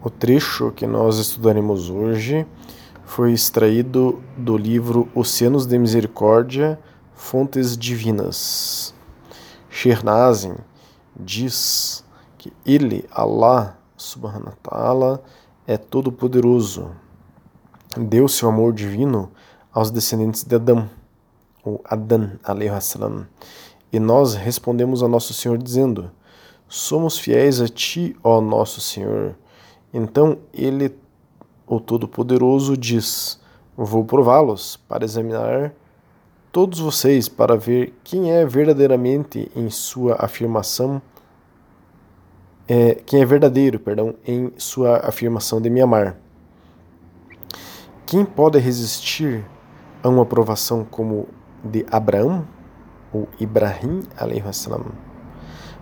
O trecho que nós estudaremos hoje foi extraído do livro Oceanos de Misericórdia, Fontes Divinas. Shernazin diz que ele, Allah subhanahu wa ta'ala, é todo-poderoso. Deu seu amor divino aos descendentes de Adão, ou Adão, alaihi-salam. E nós respondemos a nosso Senhor dizendo: somos fiéis a ti, ó nosso Senhor. Então ele, o Todo-Poderoso, diz: vou prová-los para examinar todos vocês, para ver quem é verdadeiramente em sua afirmação, quem é verdadeiro em sua afirmação de me amar. Quem pode resistir a uma provação como de Abraão ou Ibrahim, alaihi-salam?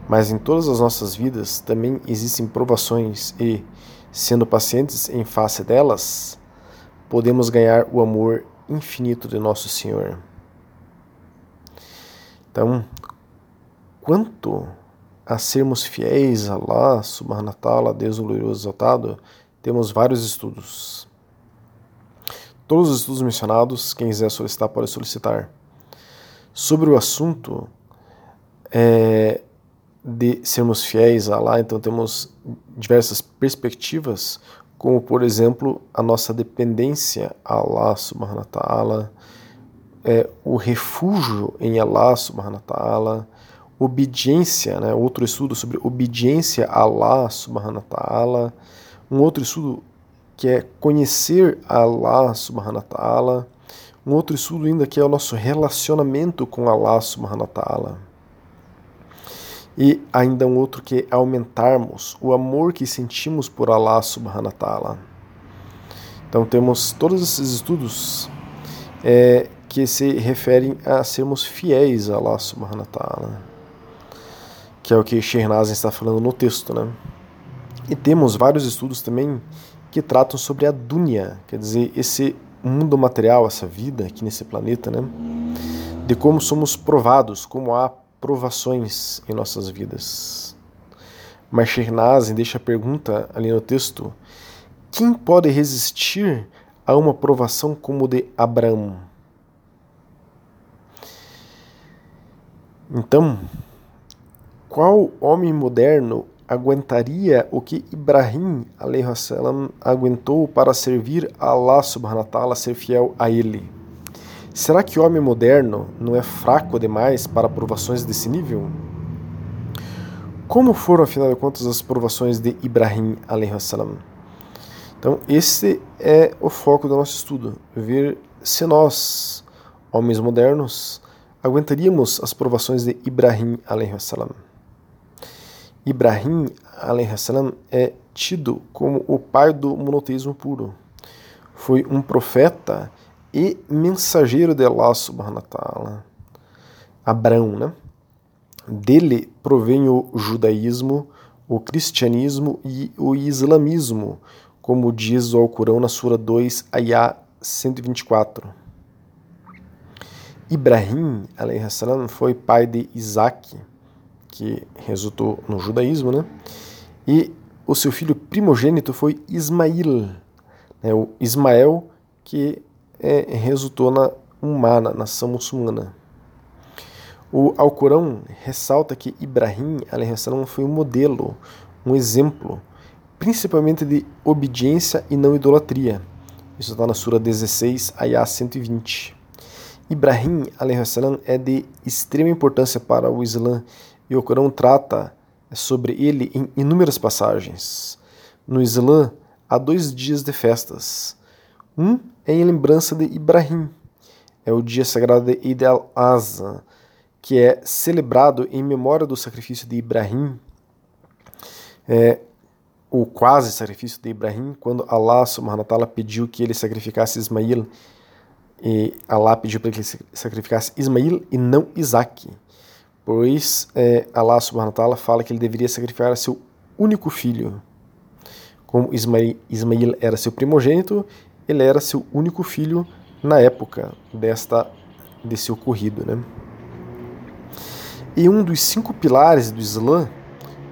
Mas em todas as nossas vidas também existem provações e, sendo pacientes em face delas, podemos ganhar o amor infinito de nosso Senhor. Então, quanto a sermos fiéis a Allah subhanahu wa ta'ala, Deus glorioso exaltado, temos vários estudos. Todos os estudos mencionados, quem quiser solicitar, pode solicitar. Sobre o assunto de sermos fiéis a Allah, então temos diversas perspectivas, como por exemplo a nossa dependência a Allah subhanahu wa ta'ala, o refúgio em Allah subhanahu wa ta'ala, obediência, outro estudo sobre obediência a Allah subhanahu wa ta'ala, um outro estudo que é conhecer Allah subhanahu wa ta'ala, um outro estudo ainda que é o nosso relacionamento com Allah subhanahu wa ta'ala. E ainda um outro que é aumentarmos o amor que sentimos por Allah subhanahu wa ta'ala. Então temos todos esses estudos que se referem a sermos fiéis a Allah subhanahu wa ta'ala, que é o que Shernazin está falando no texto, E temos vários estudos também que tratam sobre a dunya, quer dizer, esse mundo material, essa vida aqui nesse planeta, De como somos provados, como há provações em nossas vidas. Mas Shernazin deixa a pergunta ali no texto: quem pode resistir a uma provação como de Abraão? Então, qual homem moderno aguentaria o que Ibrahim alaihi-salam aguentou para servir a Allah subhanahu wa ta'ala, ser fiel a ele? Será que o homem moderno não é fraco demais para provações desse nível? Como foram, afinal de contas, as provações de Ibrahim alaihi-salam? Então, esse é o foco do nosso estudo, ver se nós, homens modernos, aguentaríamos as provações de Ibrahim alaihi-salam. Ibrahim alaihi-salam é tido como o pai do monoteísmo puro. Foi um profeta e mensageiro de Allah subhanahu wa ta'ala. Abraão, Dele provém o judaísmo, o cristianismo e o islamismo, como diz o Alcorão na Sura 2, Ayah 124. Ibrahim, alaihi-salam, foi pai de Isaac, que resultou no judaísmo, E o seu filho primogênito foi Ismail, o Ismael, que resultou na Ummah, na nação muçulmana. O Alcorão ressalta que Ibrahim alaihi-salam foi um modelo, um exemplo, principalmente de obediência e não idolatria. Isso está na Sura 16, Ayah 120. Ibrahim alaihi-salam é de extrema importância para o Islã e o Alcorão trata sobre ele em inúmeras passagens. No Islã, há 2 dias de festas. Um é em lembrança de Ibrahim, é o dia sagrado de Eid al-Adha, que é celebrado em memória do sacrifício de Ibrahim, ou quase sacrifício de Ibrahim, quando Allah subhanahu wa ta'ala pediu que ele sacrificasse Ismail, e Allah pediu para que ele sacrificasse Ismail e não Isaac, pois Allah subhanahu wa ta'ala fala que ele deveria sacrificar seu único filho. Como Ismail era seu primogênito, ele era seu único filho na época desse ocorrido. E um dos 5 pilares do Islã,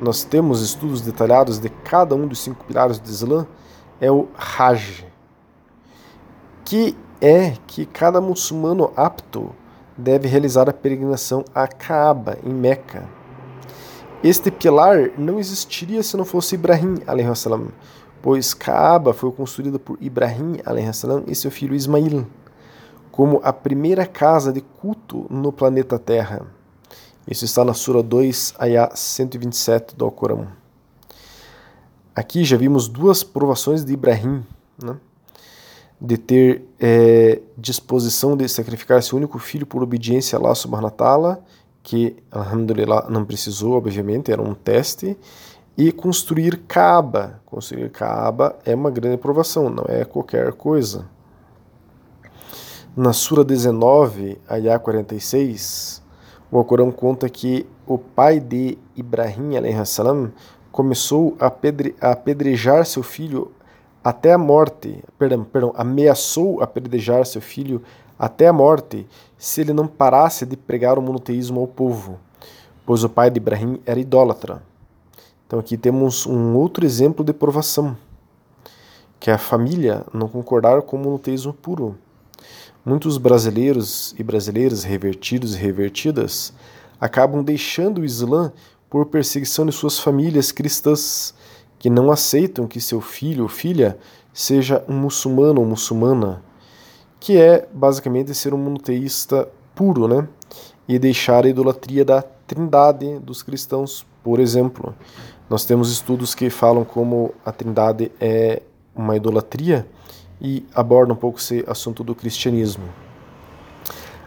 nós temos estudos detalhados de cada um dos 5 pilares do Islã, é o Hajj, que cada muçulmano apto deve realizar a peregrinação à Kaaba, em Meca. Este pilar não existiria se não fosse Ibrahim, a.s., pois Kaaba foi construída por Ibrahim, a.s., e seu filho Ismail, como a primeira casa de culto no planeta Terra. Isso está na Sura 2, Ayah 127 do Alcorão. Aqui já vimos 2 provações de Ibrahim, né? De ter disposição de sacrificar seu único filho por obediência a Allah subhanahu wa ta'ala, que, alhamdulillah, não precisou, obviamente, era um teste, e construir Kaaba. Construir Kaaba é uma grande provação, não é qualquer coisa. Na Sura 19, Ayah 46, o Alcorão conta que o pai de Ibrahim, a.s., começou a apedrejar seu filho até a morte, ameaçou apedrejar seu filho até a morte, se ele não parasse de pregar o monoteísmo ao povo, pois o pai de Ibrahim era idólatra. Então aqui temos um outro exemplo de provação, que é a família não concordar com o monoteísmo puro. Muitos brasileiros e brasileiras, revertidos e revertidas, acabam deixando o Islã por perseguição de suas famílias cristãs, que não aceitam que seu filho ou filha seja um muçulmano ou muçulmana, que é basicamente ser um monoteísta puro, né? E deixar a idolatria da trindade dos cristãos, por exemplo. Nós temos estudos que falam como a trindade é uma idolatria e abordam um pouco esse assunto do cristianismo.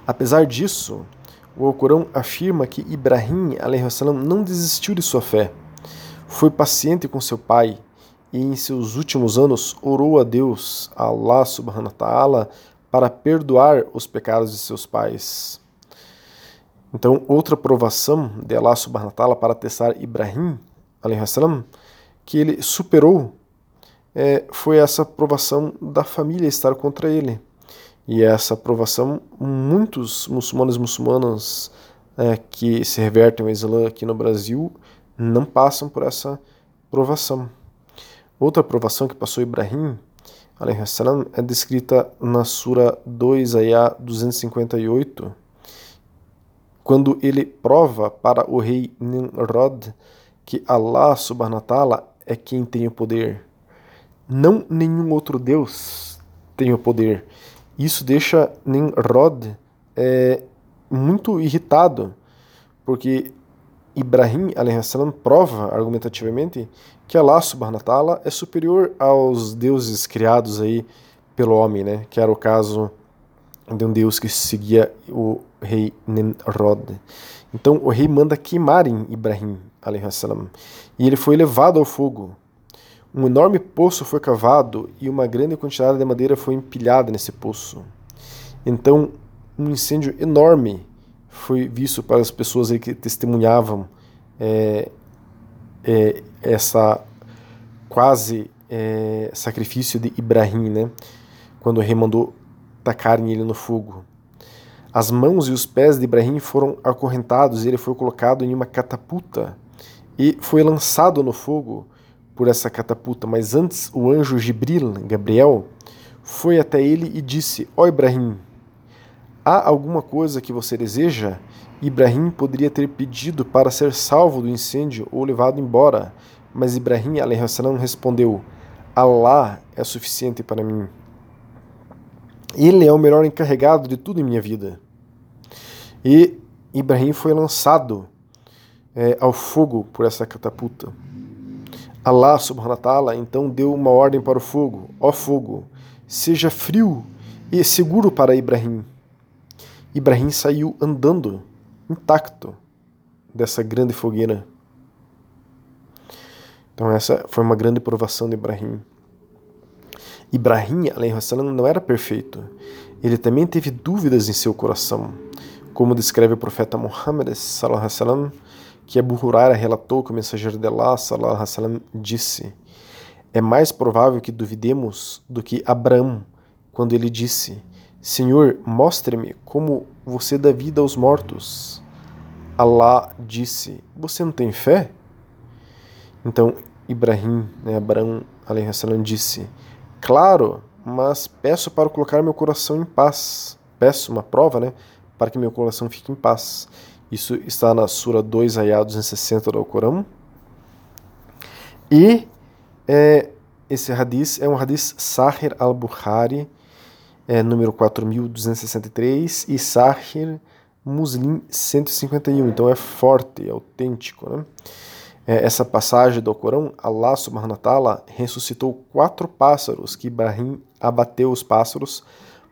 Apesar disso, o Alcorão afirma que Ibrahim, a.s., não desistiu de sua fé. Foi paciente com seu pai e em seus últimos anos orou a Deus, a Allah subhanahu wa ta'ala, para perdoar os pecados de seus pais. Então, outra provação de Allah subhanahu wa ta'ala para testar Ibrahim, a.s., que ele superou, foi essa provação da família estar contra ele. E essa provação, muitos muçulmanos e muçulmanas que se revertem ao Islã aqui no Brasil não passam por essa provação. Outra provação que passou Ibrahim, a.s., é descrita na Sura 2, Ayah 258, quando ele prova para o rei Nimrod que Allah subhanahu wa ta'ala é quem tem o poder. Não nenhum outro Deus tem o poder. Isso deixa Nimrod muito irritado, porque Ibrahim, a.s., prova argumentativamente que Allah subhanahu wa ta'ala é superior aos deuses criados aí pelo homem, né? Que era o caso de um deus que seguia o rei Nimrod. Então o rei manda queimarem Ibrahim, a.s., e ele foi levado ao fogo. Um enorme poço foi cavado e uma grande quantidade de madeira foi empilhada nesse poço. Então um incêndio enorme foi visto para as pessoas aí que testemunhavam essa quase sacrifício de Ibrahim, né? Quando o rei mandou tacarem ele no fogo. As mãos e os pés de Ibrahim foram acorrentados e ele foi colocado em uma catapulta e foi lançado no fogo por essa catapulta. Mas antes o anjo Gabriel, foi até ele e disse: ó Ibrahim, há alguma coisa que você deseja? Ibrahim poderia ter pedido para ser salvo do incêndio ou levado embora, mas Ibrahim, a.s., respondeu: Allah é suficiente para mim. Ele é o melhor encarregado de tudo em minha vida. E Ibrahim foi lançado ao fogo por essa catapulta. Allah, subhanahu wa ta'ala, então deu uma ordem para o fogo: ó fogo, seja frio e seguro para Ibrahim. Ibrahim saiu andando, intacto, dessa grande fogueira. Então essa foi uma grande provação de Ibrahim. Ibrahim, a.s., não era perfeito. Ele também teve dúvidas em seu coração, como descreve o profeta Muhammad, que Abu Huraira relatou que o mensageiro de Allah, disse: é mais provável que duvidemos do que Abraão, quando ele disse: Senhor, mostre-me como você dá vida aos mortos. Allah disse: você não tem fé? Então Ibrahim, Abraão alaihissalam, disse: claro, mas peço para colocar meu coração em paz. Peço uma prova, para que meu coração fique em paz. Isso está na Sura 2, Ayah 260 do Alcorão. E esse hadith é um hadith Sahih al-Bukhari, número 4263, e Sahih Muslim 151. Então é forte, é autêntico. Essa passagem do Alcorão, Allah subhanahu wa ta'ala ressuscitou 4 pássaros, que Ibrahim abateu os pássaros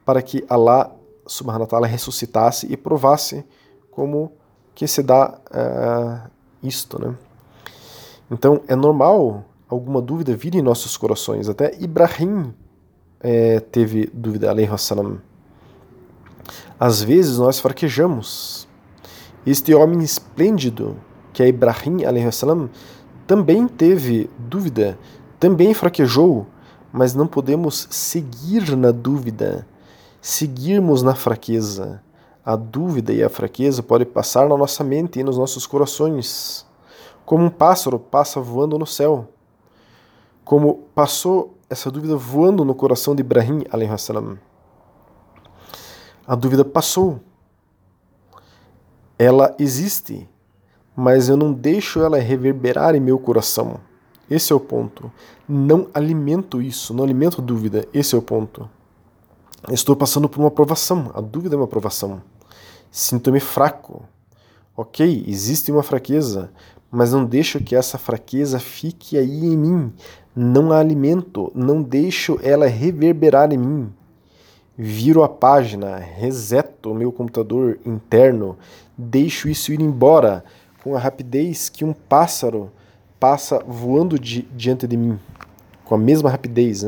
para que Allah subhanahu wa ta'ala ressuscitasse e provasse como que se dá isto. Então é normal alguma dúvida vir em nossos corações. Até Ibrahim teve dúvida, alaihissalam. Às vezes nós fraquejamos. Este homem esplêndido que é Ibrahim alaihissalam também teve dúvida, também fraquejou, mas não podemos seguir na dúvida, seguirmos na fraqueza. A dúvida e a fraqueza podem passar na nossa mente e nos nossos corações, como um pássaro passa voando no céu. Como passou essa dúvida voando no coração de Ibrahim alaihissalam. A dúvida passou. Ela existe, mas eu não deixo ela reverberar em meu coração. Esse é o ponto. Não alimento isso, não alimento dúvida. Esse é o ponto. Estou passando por uma provação. A dúvida é uma provação. Sinto-me fraco. Ok, existe uma fraqueza, mas não deixo que essa fraqueza fique aí em mim. Não a alimento, não deixo ela reverberar em mim. Viro a página, reseto o meu computador interno, deixo isso ir embora com a rapidez que um pássaro passa voando diante de mim. Com a mesma rapidez.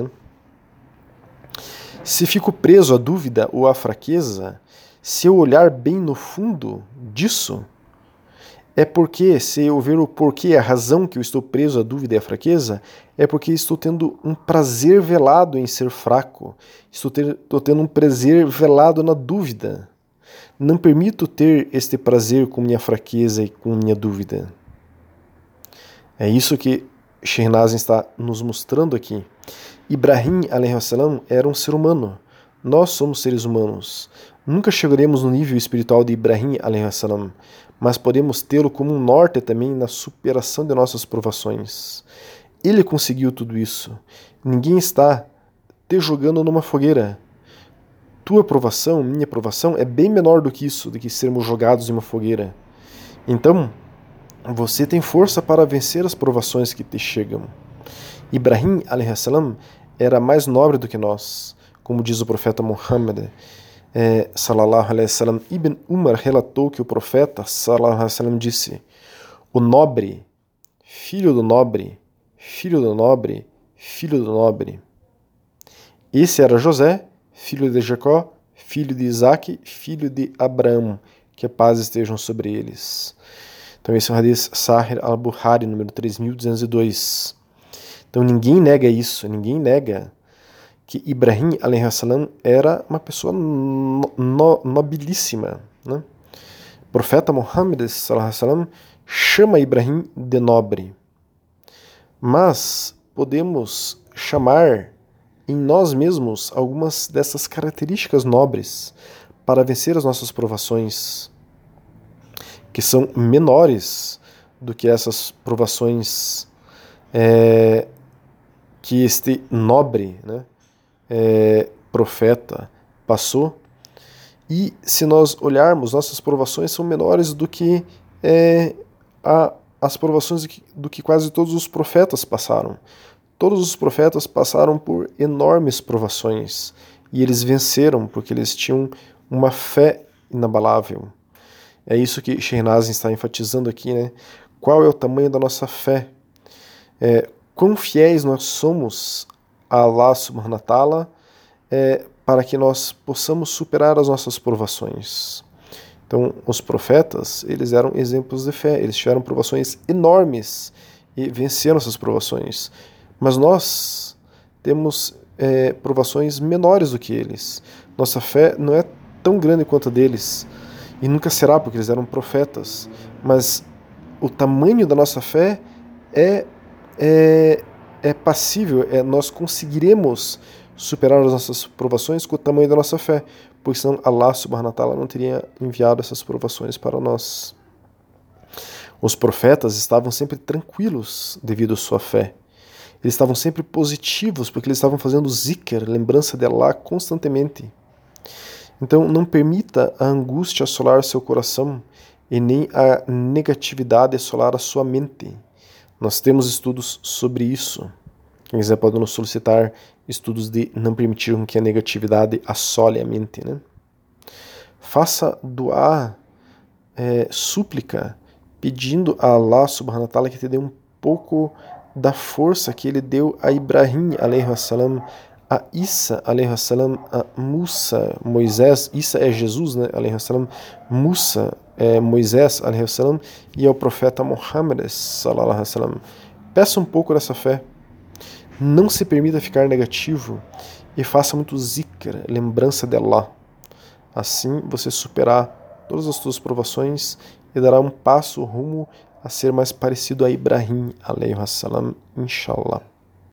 Se fico preso à dúvida ou à fraqueza, se eu olhar bem no fundo disso, é porque, se eu ver o porquê, a razão que eu estou preso à dúvida e à fraqueza, é porque estou tendo um prazer velado em ser fraco. Estou tendo um prazer velado na dúvida. Não permito ter este prazer com minha fraqueza e com minha dúvida. É isso que Shehnaaz está nos mostrando aqui. Ibrahim alaihissalam era um ser humano. Nós somos seres humanos. Nunca chegaremos no nível espiritual de Ibrahim alaihissalam, mas podemos tê-lo como um norte também na superação de nossas provações. Ele conseguiu tudo isso. Ninguém está te jogando numa fogueira. Tua provação, minha provação, é bem menor do que isso, do que sermos jogados em uma fogueira. Então, você tem força para vencer as provações que te chegam. Ibrahim alaihissalam era mais nobre do que nós, como diz o profeta Muhammad, salallahu alaihi wasallam. Ibn Umar relatou que o profeta salallahu alaihi wasallam disse: o nobre, filho do nobre, filho do nobre, filho do nobre. Esse era José, filho de Jacó, filho de Isaac, filho de Abraão, que a paz estejam sobre eles. Então esse é o hadith Sahih al-Bukhari, número 3202. Então ninguém nega isso, ninguém nega que Ibrahim alaihissalam era uma pessoa nobilíssima. O profeta Muhammad alaihissalam chama Ibrahim de nobre. Mas podemos chamar em nós mesmos algumas dessas características nobres para vencer as nossas provações, que são menores do que essas provações que este nobre, profeta passou. E se nós olharmos, nossas provações são menores do que as provações do que quase todos os profetas passaram. Todos os profetas passaram por enormes provações e eles venceram porque eles tinham uma fé inabalável. É isso que Shehnaaz está enfatizando aqui, Qual é o tamanho da nossa fé? Quão fiéis nós somos a Allah subhanahu wa ta'ala, para que nós possamos superar as nossas provações. Então, os profetas, eles eram exemplos de fé, eles tiveram provações enormes e venceram essas provações. Mas nós temos provações menores do que eles. Nossa fé não é tão grande quanto a deles, e nunca será, porque eles eram profetas. Mas o tamanho da nossa fé é é passível, nós conseguiremos superar as nossas provações com o tamanho da nossa fé, porque senão Allah subhanahu wa ta'ala não teria enviado essas provações para nós. Os profetas estavam sempre tranquilos devido à sua fé. Eles estavam sempre positivos, porque eles estavam fazendo zikr, lembrança de Allah, constantemente. Então, não permita a angústia assolar seu coração e nem a negatividade assolar a sua mente. Nós temos estudos sobre isso. Quem quiser pode nos solicitar estudos de não permitir que a negatividade assole a mente, né? Faça duá, súplica, pedindo a Allah subhanahu wa ta'ala que te dê um pouco da força que ele deu a Ibrahim alaihi wassalam, a Isa alaihi wassalam, a Musa, Moisés. Isa é Jesus, né, alaihi wassalam. Musa é Moisés alaihi wassalam, e ao profeta Muhammad sallallahu alaihi wassalam. Peça um pouco dessa fé. Não se permita ficar negativo e faça muito zikr, lembrança de Allah. Assim você superará todas as suas provações e dará um passo rumo a ser mais parecido a Ibrahim alaihi wassalam, inshallah.